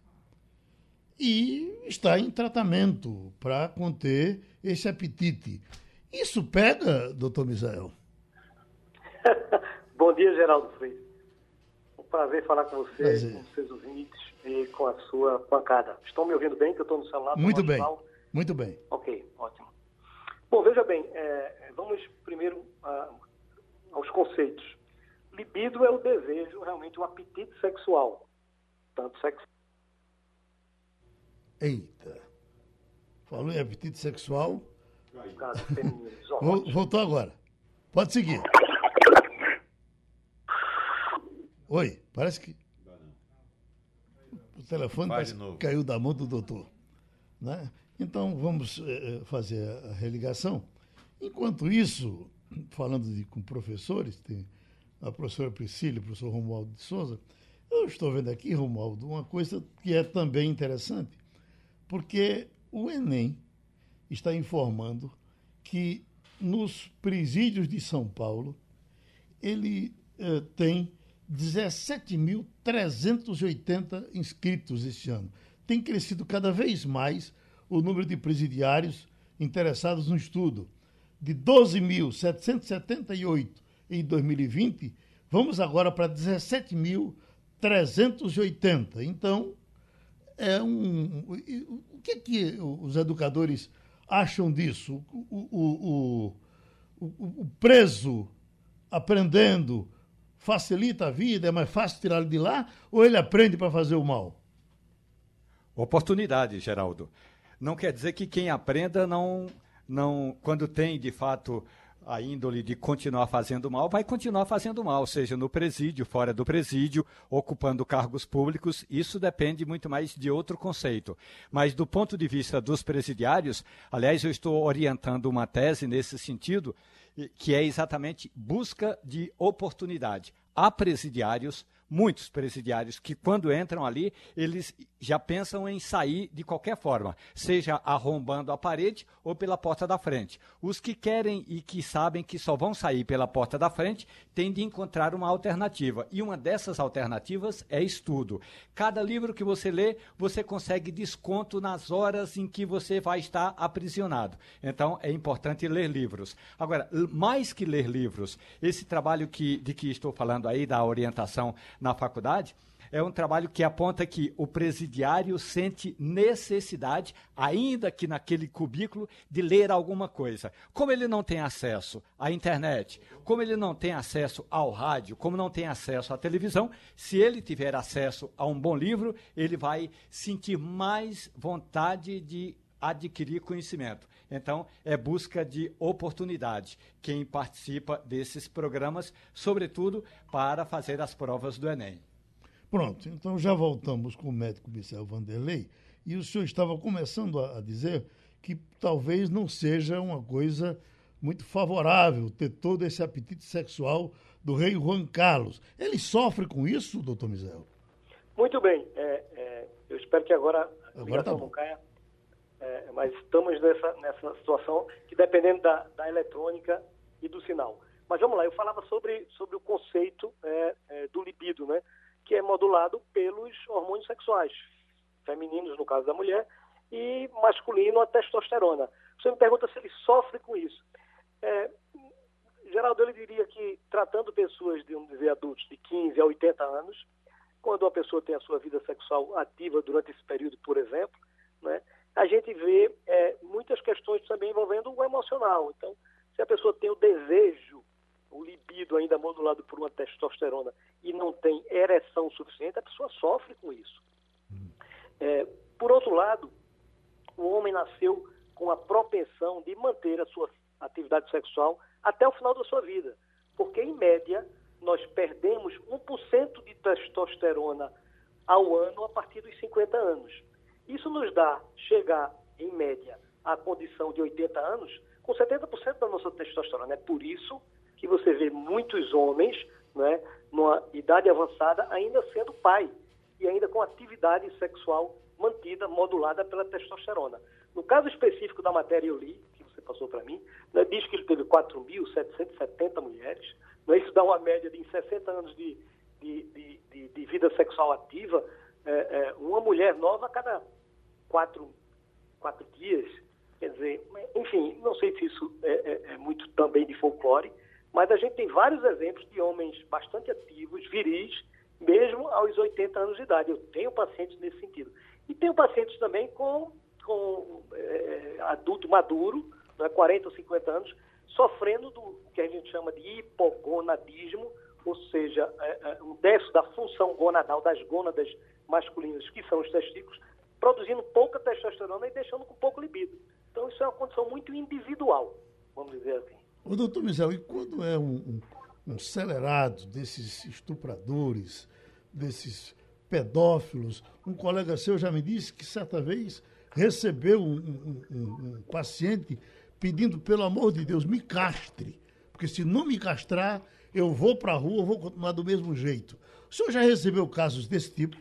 e está em tratamento para conter esse apetite. Isso pega, doutor Mizael? Bom dia, Geraldo Freire. Um prazer falar com você, prazer. Com seus ouvintes e com a sua bancada. Estão me ouvindo bem? Que eu estou no celular. Muito bem, mal. Muito bem. Ok, ótimo. Bom, veja bem, é, vamos primeiro a, aos conceitos. Libido é o desejo, realmente, o apetite sexual. Tanto sexo... Eita. Falou em apetite sexual... No caso, feminino, voltou agora. Pode seguir. Oi, parece que o telefone parece que caiu da mão do doutor, né? Então, vamos eh, fazer a religação. Enquanto isso, falando de, com professores, tem a professora Priscila e o professor Romualdo de Souza. Eu estou vendo aqui, Romualdo, uma coisa que é também interessante, porque o Enem está informando que nos presídios de São Paulo ele eh, tem dezessete mil trezentos e oitenta inscritos este ano. Tem crescido cada vez mais o número de presidiários interessados no estudo. De doze mil setecentos e setenta e oito em dois mil e vinte, vamos agora para dezessete mil trezentos e oitenta. Então, é um... o que é que os educadores acham disso? O, o, o, o, o preso aprendendo... facilita a vida, é mais fácil tirar ele de lá, ou ele aprende para fazer o mal? Oportunidade, Geraldo. Não quer dizer que quem aprenda não, não quando tem, de fato, a índole de continuar fazendo mal, vai continuar fazendo mal, seja no presídio, fora do presídio, ocupando cargos públicos, isso depende muito mais de outro conceito. Mas do ponto de vista dos presidiários, aliás, eu estou orientando uma tese nesse sentido, que é exatamente busca de oportunidade. Há presidiários, muitos presidiários, que quando entram ali, eles já pensam em sair de qualquer forma, seja arrombando a parede ou pela porta da frente. Os que querem e que sabem que só vão sair pela porta da frente têm de encontrar uma alternativa. E uma dessas alternativas é estudo. Cada livro que você lê, você consegue desconto nas horas em que você vai estar aprisionado. Então, é importante ler livros. Agora, mais que ler livros, esse trabalho que, de que estou falando aí, da orientação na faculdade, é um trabalho que aponta que o presidiário sente necessidade, ainda que naquele cubículo, de ler alguma coisa. Como ele não tem acesso à internet, como ele não tem acesso ao rádio, como não tem acesso à televisão, se ele tiver acesso a um bom livro, ele vai sentir mais vontade de adquirir conhecimento. Então, é busca de oportunidade quem participa desses programas, sobretudo para fazer as provas do Enem. Pronto, então já voltamos com o médico Mizael Vanderlei, e o senhor estava começando a dizer que talvez não seja uma coisa muito favorável ter todo esse apetite sexual do rei Juan Carlos. Ele sofre com isso, doutor Mizael? Muito bem, é, é, eu espero que agora a ligação não caia, é, mas estamos nessa, nessa situação que dependendo da, da eletrônica e do sinal. Mas vamos lá, eu falava sobre, sobre o conceito é, é, do libido, né? Que é modulado pelos hormônios sexuais, femininos, no caso da mulher, e masculino, a testosterona. Você me pergunta se ele sofre com isso. É, Geraldo, ele diria que, tratando pessoas, de, vamos dizer, adultos de quinze a oitenta anos, quando uma pessoa tem a sua vida sexual ativa durante esse período, por exemplo, né, a gente vê é, muitas questões também envolvendo o emocional. Então, se a pessoa tem o desejo, o libido ainda modulado por uma testosterona, e não tem ereção suficiente, a pessoa sofre com isso. É, por outro lado, o homem nasceu com a propensão de manter a sua atividade sexual até o final da sua vida, porque, em média, nós perdemos um por cento de testosterona ao ano a partir dos cinquenta anos. Isso nos dá chegar, em média, à condição de oitenta anos, com setenta por cento da nossa testosterona. É por isso que você vê muitos homens, né, numa idade avançada, ainda sendo pai e ainda com atividade sexual mantida, modulada pela testosterona. No caso específico da matéria eu li, que você passou para mim, né, diz que ele teve quatro mil setecentas e setenta mulheres, né, isso dá uma média de em sessenta anos de, de, de, de, de vida sexual ativa, é, é, uma mulher nova a cada quatro dias, quer dizer, enfim, não sei se isso é, é, é muito também de folclore, mas a gente tem vários exemplos de homens bastante ativos, viris, mesmo aos oitenta anos de idade. Eu tenho pacientes nesse sentido. E tenho pacientes também com, com é, adulto maduro, né, quarenta ou cinquenta anos, sofrendo do que a gente chama de hipogonadismo, ou seja, é, é, um déficit da função gonadal, das gônadas masculinas, que são os testículos, produzindo pouca testosterona e deixando com pouco libido. Então, isso é uma condição muito individual, vamos dizer assim. Ô, doutor Mizael, e quando é um, um, um acelerado desses estupradores, desses pedófilos? Um colega seu já me disse que certa vez recebeu um, um, um, um paciente pedindo, pelo amor de Deus, me castre, porque se não me castrar, eu vou para a rua, eu vou continuar do mesmo jeito. O senhor já recebeu casos desse tipo?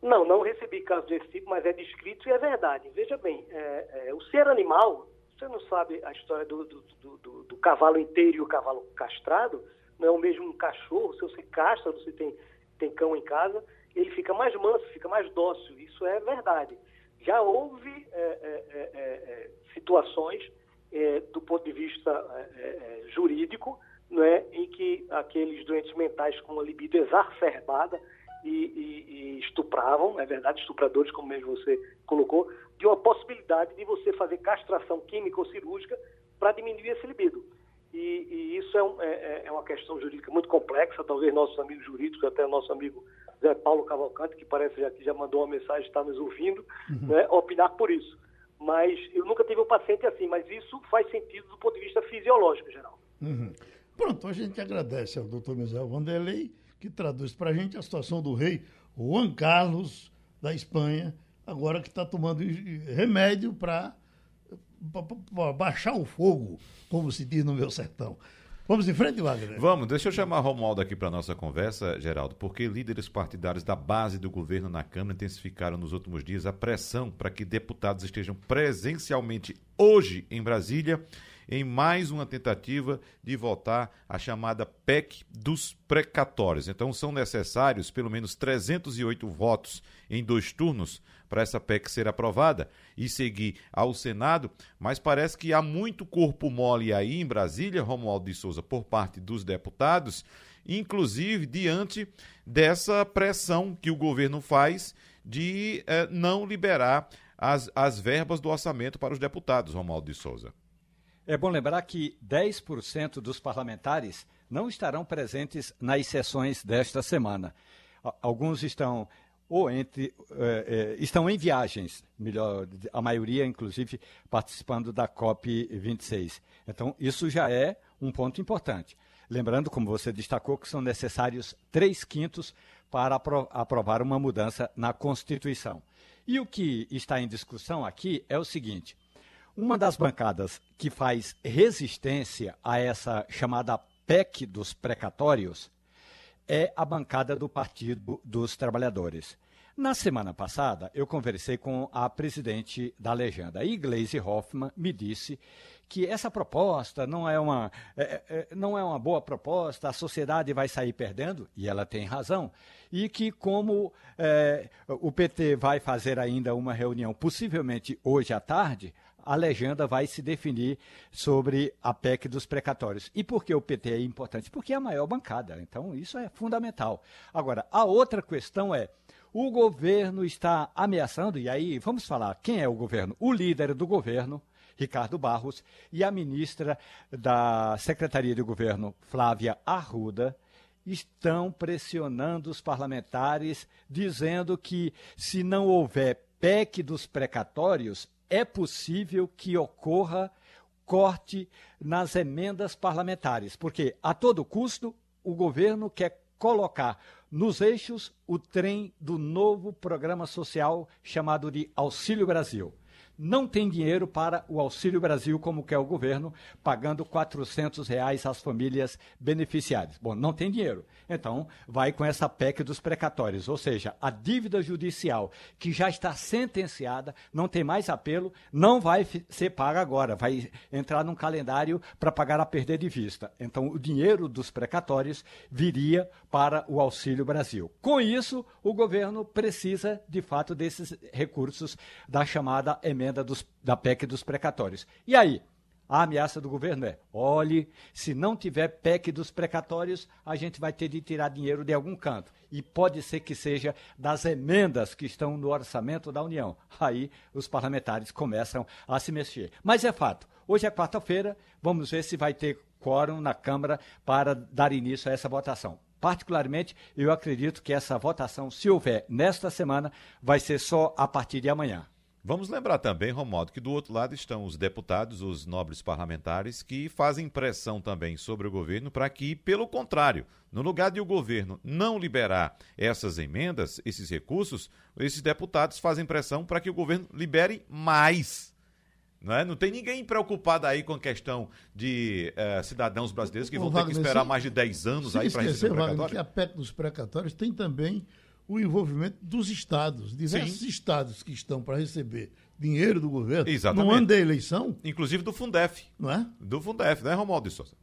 Não, não recebi casos desse tipo, mas é descrito e é verdade. Veja bem, é, é, o ser animal... Você não sabe a história do, do, do, do, do cavalo inteiro e o cavalo castrado? Não é o mesmo um cachorro. Se você castra, se você tem, tem cão em casa, ele fica mais manso, fica mais dócil. Isso é verdade. Já houve é, é, é, situações, é, do ponto de vista é, é, jurídico, não é, em que aqueles doentes mentais com uma libido exacerbada e, e, e estupravam, é verdade, estupradores, como mesmo você colocou, de uma possibilidade de você fazer castração química ou cirúrgica para diminuir esse libido. E, e isso é, um, é, é uma questão jurídica muito complexa, talvez nossos amigos jurídicos, até nosso amigo Zé Paulo Cavalcante, que parece já, que já mandou uma mensagem, está nos ouvindo, uhum, né, opinar por isso. Mas eu nunca tive um paciente assim, mas isso faz sentido do ponto de vista fisiológico, Geraldo. Uhum. Pronto, a gente agradece ao doutor Mizael Vanderlei, que traduz para a gente a situação do rei Juan Carlos, da Espanha, agora que está tomando remédio para baixar o fogo, como se diz no meu sertão. Vamos em frente, Wagner? Vamos, deixa eu chamar Romualdo aqui para a nossa conversa, Geraldo, porque líderes partidários da base do governo na Câmara intensificaram nos últimos dias a pressão para que deputados estejam presencialmente hoje em Brasília em mais uma tentativa de votar a chamada P E C dos precatórios. Então, são necessários pelo menos trezentos e oito votos em dois turnos para essa P E C ser aprovada e seguir ao Senado, mas parece que há muito corpo mole aí em Brasília, Romualdo de Souza, por parte dos deputados, inclusive diante dessa pressão que o governo faz de eh, não liberar as, as verbas do orçamento para os deputados, Romualdo de Souza. É bom lembrar que dez por cento dos parlamentares não estarão presentes nas sessões desta semana. Alguns estão... ou entre, eh, estão em viagens, melhor, a maioria, inclusive, participando da COP vinte e seis. Então, isso já é um ponto importante. Lembrando, como você destacou, que são necessários três quintos para apro- aprovar uma mudança na Constituição. E o que está em discussão aqui é o seguinte: uma das bancadas que faz resistência a essa chamada P E C dos precatórios é a bancada do Partido dos Trabalhadores. Na semana passada, eu conversei com a presidente da legenda, e Gleisi Hoffmann me disse que essa proposta não é, uma, é, é, não é uma boa proposta, a sociedade vai sair perdendo, e ela tem razão, e que como é, o P T vai fazer ainda uma reunião, possivelmente hoje à tarde, a legenda vai se definir sobre a P E C dos precatórios. E por que o P T é importante? Porque é a maior bancada, então isso é fundamental. Agora, a outra questão é, o governo está ameaçando, e aí vamos falar quem é o governo? O líder do governo, Ricardo Barros, e a ministra da Secretaria de Governo, Flávia Arruda, estão pressionando os parlamentares, dizendo que se não houver P E C dos precatórios, é possível que ocorra corte nas emendas parlamentares, porque a todo custo o governo quer colocar nos eixos o trem do novo programa social chamado de Auxílio Brasil. Não tem dinheiro para o Auxílio Brasil, como quer o governo, pagando quatrocentos reais às famílias beneficiárias. Bom, não tem dinheiro. Então, vai com essa P E C dos precatórios, ou seja, a dívida judicial que já está sentenciada, não tem mais apelo, não vai ser paga agora, vai entrar num calendário para pagar a perder de vista. Então, o dinheiro dos precatórios viria para o Auxílio Brasil. Com isso, o governo precisa, de fato, desses recursos da chamada emenda dos, da P E C dos precatórios. E aí, a ameaça do governo é, olhe, se não tiver P E C dos precatórios, a gente vai ter de tirar dinheiro de algum canto. E pode ser que seja das emendas que estão no orçamento da União. Aí os parlamentares começam a se mexer. Mas é fato, hoje é quarta-feira, vamos ver se vai ter quórum na Câmara para dar início a essa votação. Particularmente, eu acredito que essa votação, se houver nesta semana, vai ser só a partir de amanhã. Vamos lembrar também, Romualdo, que do outro lado estão os deputados, os nobres parlamentares, que fazem pressão também sobre o governo para que, pelo contrário, no lugar de o governo não liberar essas emendas, esses recursos, esses deputados fazem pressão para que o governo libere mais. Não é? Não tem ninguém preocupado aí com a questão de uh, cidadãos brasileiros que Ô, vão Wagner, ter que esperar se, mais de dez anos aí para receber o precatório. Wagner, que a P E C dos precatórios tem também o envolvimento dos estados, diversos Sim. estados que estão para receber dinheiro do governo Exatamente. No ano da eleição. Inclusive do Fundef. Não é? Do Fundef, não é, Romualdo de Souza?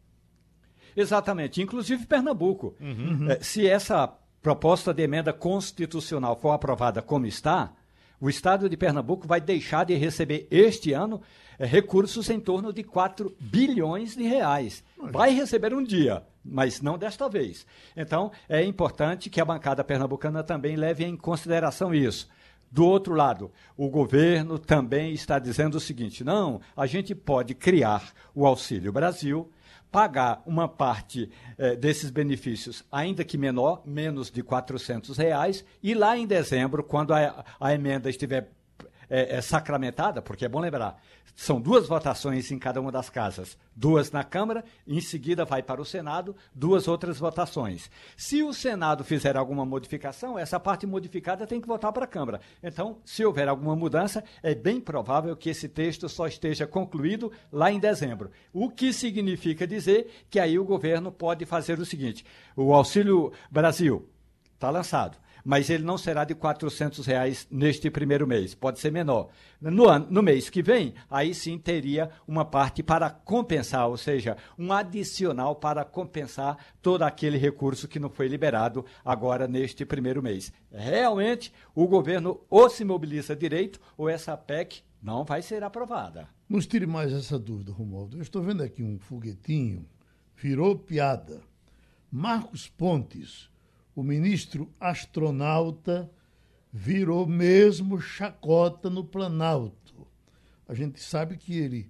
Exatamente, inclusive Pernambuco. Uhum. É, se essa proposta de emenda constitucional for aprovada como está, o estado de Pernambuco vai deixar de receber este ano é, recursos em torno de quatro bilhões de reais. Mas... vai receber um dia, mas não desta vez. Então, é importante que a bancada pernambucana também leve em consideração isso. Do outro lado, o governo também está dizendo o seguinte, não, a gente pode criar o Auxílio Brasil, pagar uma parte eh, desses benefícios, ainda que menor, menos de quatrocentos reais, e lá em dezembro, quando a, a emenda estiver é, é sacramentada, porque é bom lembrar, são duas votações em cada uma das casas, duas na Câmara, em seguida vai para o Senado, duas outras votações. Se o Senado fizer alguma modificação, essa parte modificada tem que voltar para a Câmara. Então, se houver alguma mudança, é bem provável que esse texto só esteja concluído lá em dezembro. O que significa dizer que aí o governo pode fazer o seguinte, o Auxílio Brasil está lançado, mas ele não será de quatrocentos reais neste primeiro mês, pode ser menor. No, ano, no mês que vem, aí sim teria uma parte para compensar, ou seja, um adicional para compensar todo aquele recurso que não foi liberado agora neste primeiro mês. Realmente, o governo ou se mobiliza direito, ou essa P E C não vai ser aprovada. Não tire mais essa dúvida, Romualdo. Eu estou vendo aqui um foguetinho, virou piada. Marcos Pontes, o ministro astronauta, virou mesmo chacota no Planalto. A gente sabe que ele,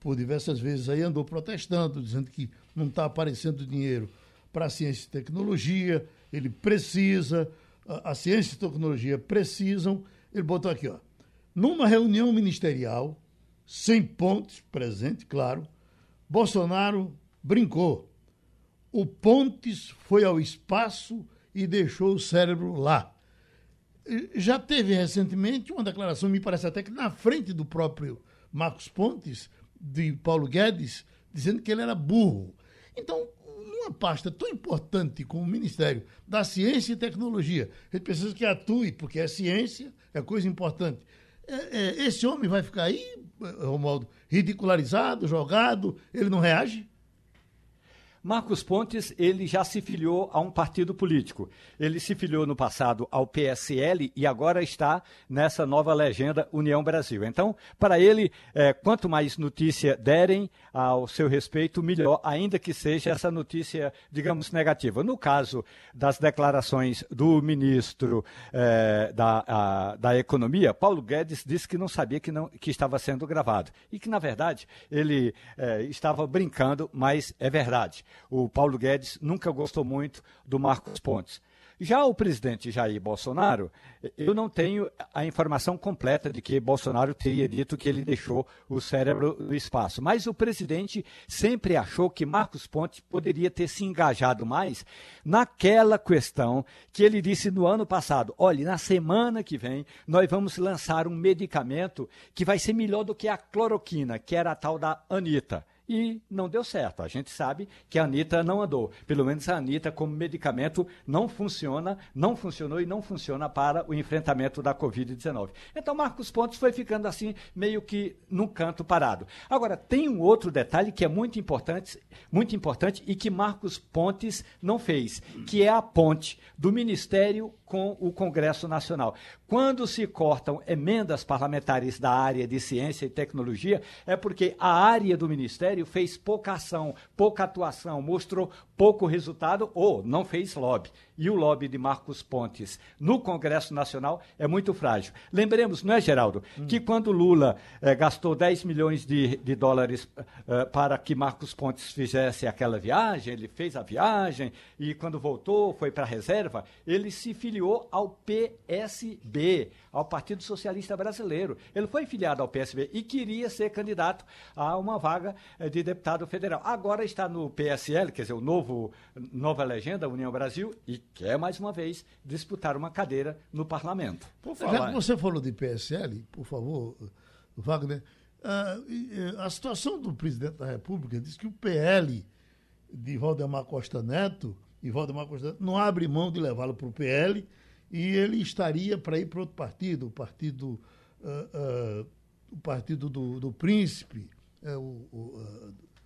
por diversas vezes, aí andou protestando, dizendo que não está aparecendo dinheiro para a ciência e tecnologia, ele precisa, a, a ciência e tecnologia precisam. Ele botou aqui, ó, numa reunião ministerial, sem Pontes presente, claro, Bolsonaro brincou. O Pontes foi ao espaço e deixou o cérebro lá. Já teve recentemente uma declaração, me parece até que na frente do próprio Marcos Pontes, de Paulo Guedes, dizendo que ele era burro. Então, uma pasta tão importante como o Ministério da Ciência e Tecnologia, a gente precisa que atue, porque é ciência, é coisa importante. É, é, esse homem vai ficar aí, Romualdo, ridicularizado, jogado, ele não reage? Marcos Pontes, ele já se filiou a um partido político. Ele se filiou no passado ao P S L e agora está nessa nova legenda União Brasil. Então, para ele, é, quanto mais notícia derem ao seu respeito, melhor, ainda que seja essa notícia, digamos, negativa. No caso das declarações do ministro é, da, a, da Economia, Paulo Guedes disse que não sabia que, não, que estava sendo gravado e que, na verdade, ele é, estava brincando, mas é verdade. O Paulo Guedes nunca gostou muito do Marcos Pontes. Já o presidente Jair Bolsonaro, eu não tenho a informação completa de que Bolsonaro teria dito que ele deixou o cérebro no espaço, mas o presidente sempre achou que Marcos Pontes poderia ter se engajado mais naquela questão que ele disse no ano passado, olha, na semana que vem nós vamos lançar um medicamento que vai ser melhor do que a cloroquina, que era a tal da Anitta. E não deu certo. A gente sabe que a Anitta não andou. Pelo menos a Anitta, como medicamento, não funciona, não funcionou e não funciona para o enfrentamento da covid dezenove. Então, Marcos Pontes foi ficando assim, meio que num canto parado. Agora, tem um outro detalhe que é muito importante, muito importante e que Marcos Pontes não fez, que é a ponte do Ministério com o Congresso Nacional. Quando se cortam emendas parlamentares da área de ciência e tecnologia, é porque a área do Ministério fez pouca ação, pouca atuação, mostrou pouco resultado ou não fez lobby. E o lobby de Marcos Pontes no Congresso Nacional é muito frágil. Lembremos, não é, Geraldo, hum. que quando Lula eh, gastou dez milhões de, de dólares eh, para que Marcos Pontes fizesse aquela viagem, ele fez a viagem e quando voltou, foi para a reserva, ele se filiou ao P S B, ao Partido Socialista Brasileiro. Ele foi filiado ao P S B e queria ser candidato a uma vaga de deputado federal. Agora está no P S L, quer dizer, o novo, nova legenda, União Brasil, e quer, mais uma vez, disputar uma cadeira no parlamento. Por falar... Já que você falou de P S L, por favor, Wagner, a situação do presidente da República diz que o P L de Valdemar Costa Neto, e Valdemar Costa Neto não abre mão de levá-lo para o P L, e ele estaria para ir para outro partido, o partido, uh, uh, o partido do, do Príncipe, É, o, o,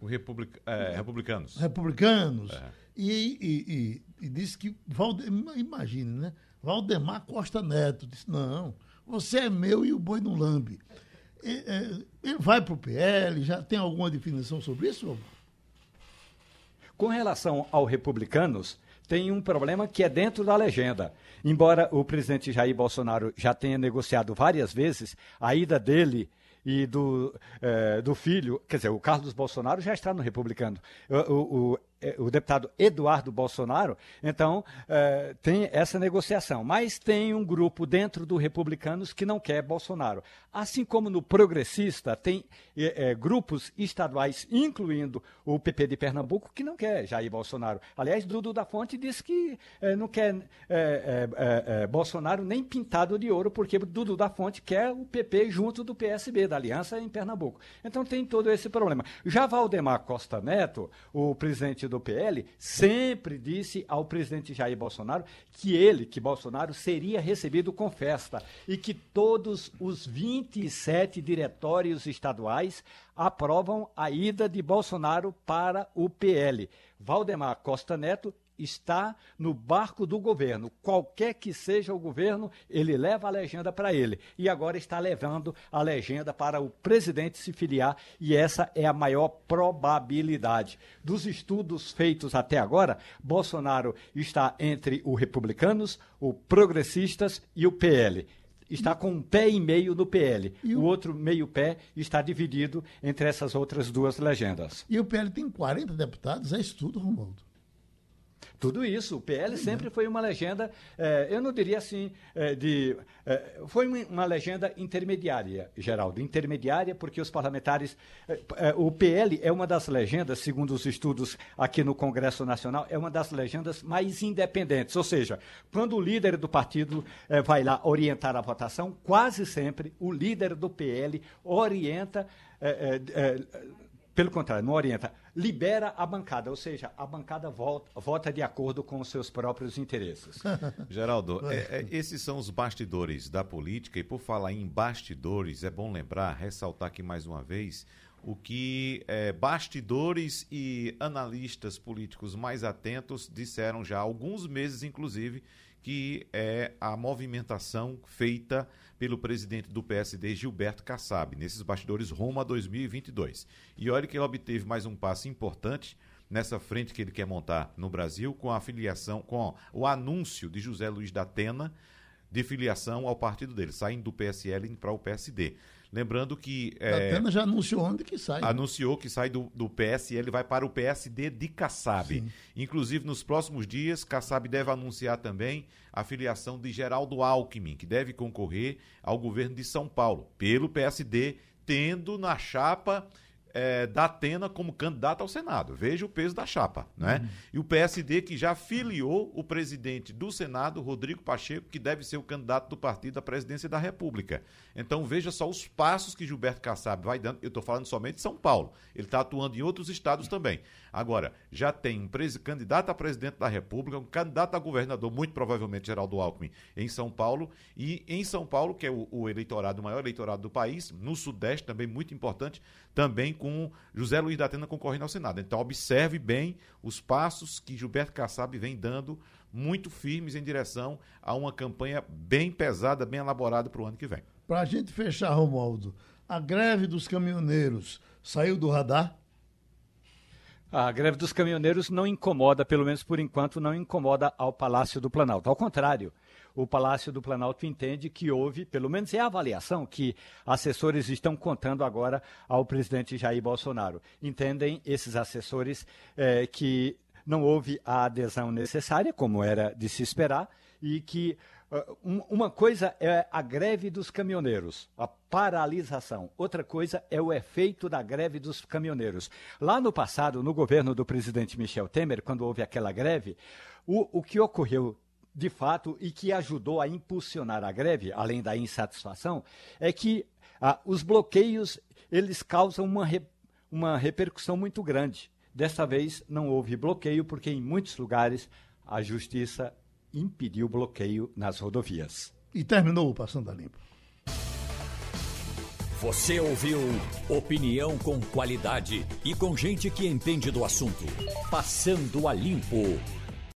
o Republic, é, Republicanos. Republicanos. É. E, e, e, e disse que... Valdemar, imagine, né? Valdemar Costa Neto disse, não, você é meu e o boi não lambe. E, é, ele vai para o P L, já tem alguma definição sobre isso? Com relação ao Republicanos, tem um problema que é dentro da legenda. Embora o presidente Jair Bolsonaro já tenha negociado várias vezes, a ida dele... e do, eh, do filho, quer dizer, o Carlos Bolsonaro já está no Republicano. O, o, o o deputado Eduardo Bolsonaro, então eh, tem essa negociação. Mas tem um grupo dentro do Republicanos que não quer Bolsonaro. Assim como no Progressista, tem eh, grupos estaduais, incluindo o P P de Pernambuco, que não quer Jair Bolsonaro. Aliás, Dudu da Fonte disse que eh, não quer eh, eh, eh, Bolsonaro nem pintado de ouro, porque Dudu da Fonte quer o P P junto do P S B, da aliança em Pernambuco. Então tem todo esse problema. Já Valdemar Costa Neto, o presidente do P L, sempre disse ao presidente Jair Bolsonaro que ele, que Bolsonaro, seria recebido com festa e que todos os vinte e sete diretórios estaduais aprovam a ida de Bolsonaro para o P L. Valdemar Costa Neto está no barco do governo. Qualquer que seja o governo, ele leva a legenda para ele. E agora está levando a legenda para o presidente se filiar, e essa é a maior probabilidade. Dos estudos feitos até agora, Bolsonaro está entre o Republicanos, o Progressistas e o P L. Está com um pé e meio no P L. E o... o outro meio pé está dividido entre essas outras duas legendas. E o P L tem quarenta deputados? É isso tudo, Romualdo? Tudo isso, o P L sempre foi uma legenda, eh, eu não diria assim, eh, de, eh, foi uma legenda intermediária, Geraldo, intermediária porque os parlamentares, eh, eh, o P L é uma das legendas, segundo os estudos aqui no Congresso Nacional, é uma das legendas mais independentes, ou seja, quando o líder do partido eh, vai lá orientar a votação, quase sempre o líder do P L orienta... Eh, eh, eh, Pelo contrário, não orienta, libera a bancada, ou seja, a bancada volta, vota de acordo com os seus próprios interesses. Geraldo, é, é, esses são os bastidores da política, e por falar em bastidores, é bom lembrar, ressaltar aqui mais uma vez, o que é, bastidores e analistas políticos mais atentos disseram já há alguns meses, inclusive, que é a movimentação feita pelo presidente do P S D, Gilberto Kassab, nesses bastidores Roma dois mil e vinte e dois. E olha que ele obteve mais um passo importante nessa frente que ele quer montar no Brasil, com a filiação, com o anúncio de José Luiz da Atena de filiação ao partido dele, saindo do P S L e indo para o P S D. Lembrando que... É, a Atena já anunciou onde que sai. Anunciou que sai do, do P S L e vai para o P S D de Kassab. Sim. Inclusive, nos próximos dias, Kassab deve anunciar também a filiação de Geraldo Alckmin, que deve concorrer ao governo de São Paulo, pelo P S D, tendo na chapa é, da Atena como candidata ao Senado. Veja o peso da chapa, né? Hum. E o P S D que já filiou o presidente do Senado, Rodrigo Pacheco, que deve ser o candidato do partido à presidência da República. Então veja só os passos que Gilberto Kassab vai dando. Eu estou falando somente de São Paulo. Ele está atuando em outros estados também. Agora, já tem um pres... candidato a presidente da República, um candidato a governador, muito provavelmente Geraldo Alckmin, em São Paulo. E em São Paulo, que é o, o eleitorado, o maior eleitorado do país, no Sudeste também, muito importante, também com José Luiz da Atena concorrendo ao Senado. Então, observe bem os passos que Gilberto Kassab vem dando, muito firmes em direção a uma campanha bem pesada, bem elaborada para o ano que vem. Para a gente fechar, Romualdo, a greve dos caminhoneiros saiu do radar? A greve dos caminhoneiros não incomoda, pelo menos por enquanto, não incomoda ao Palácio do Planalto. Ao contrário, o Palácio do Planalto entende que houve, pelo menos é a avaliação que assessores estão contando agora ao presidente Jair Bolsonaro. Entendem esses assessores eh, que não houve a adesão necessária, como era de se esperar, e que uh, uma coisa é a greve dos caminhoneiros, a paralisação. Outra coisa é o efeito da greve dos caminhoneiros. Lá no passado, no governo do presidente Michel Temer, quando houve aquela greve, o, o que ocorreu de fato e que ajudou a impulsionar a greve, além da insatisfação, é que uh, os bloqueios eles causam uma, re, uma repercussão muito grande. Desta vez não houve bloqueio, porque em muitos lugares a justiça impediu o bloqueio nas rodovias. E terminou o Passando a Limpo. Você ouviu opinião com qualidade e com gente que entende do assunto. Passando a Limpo.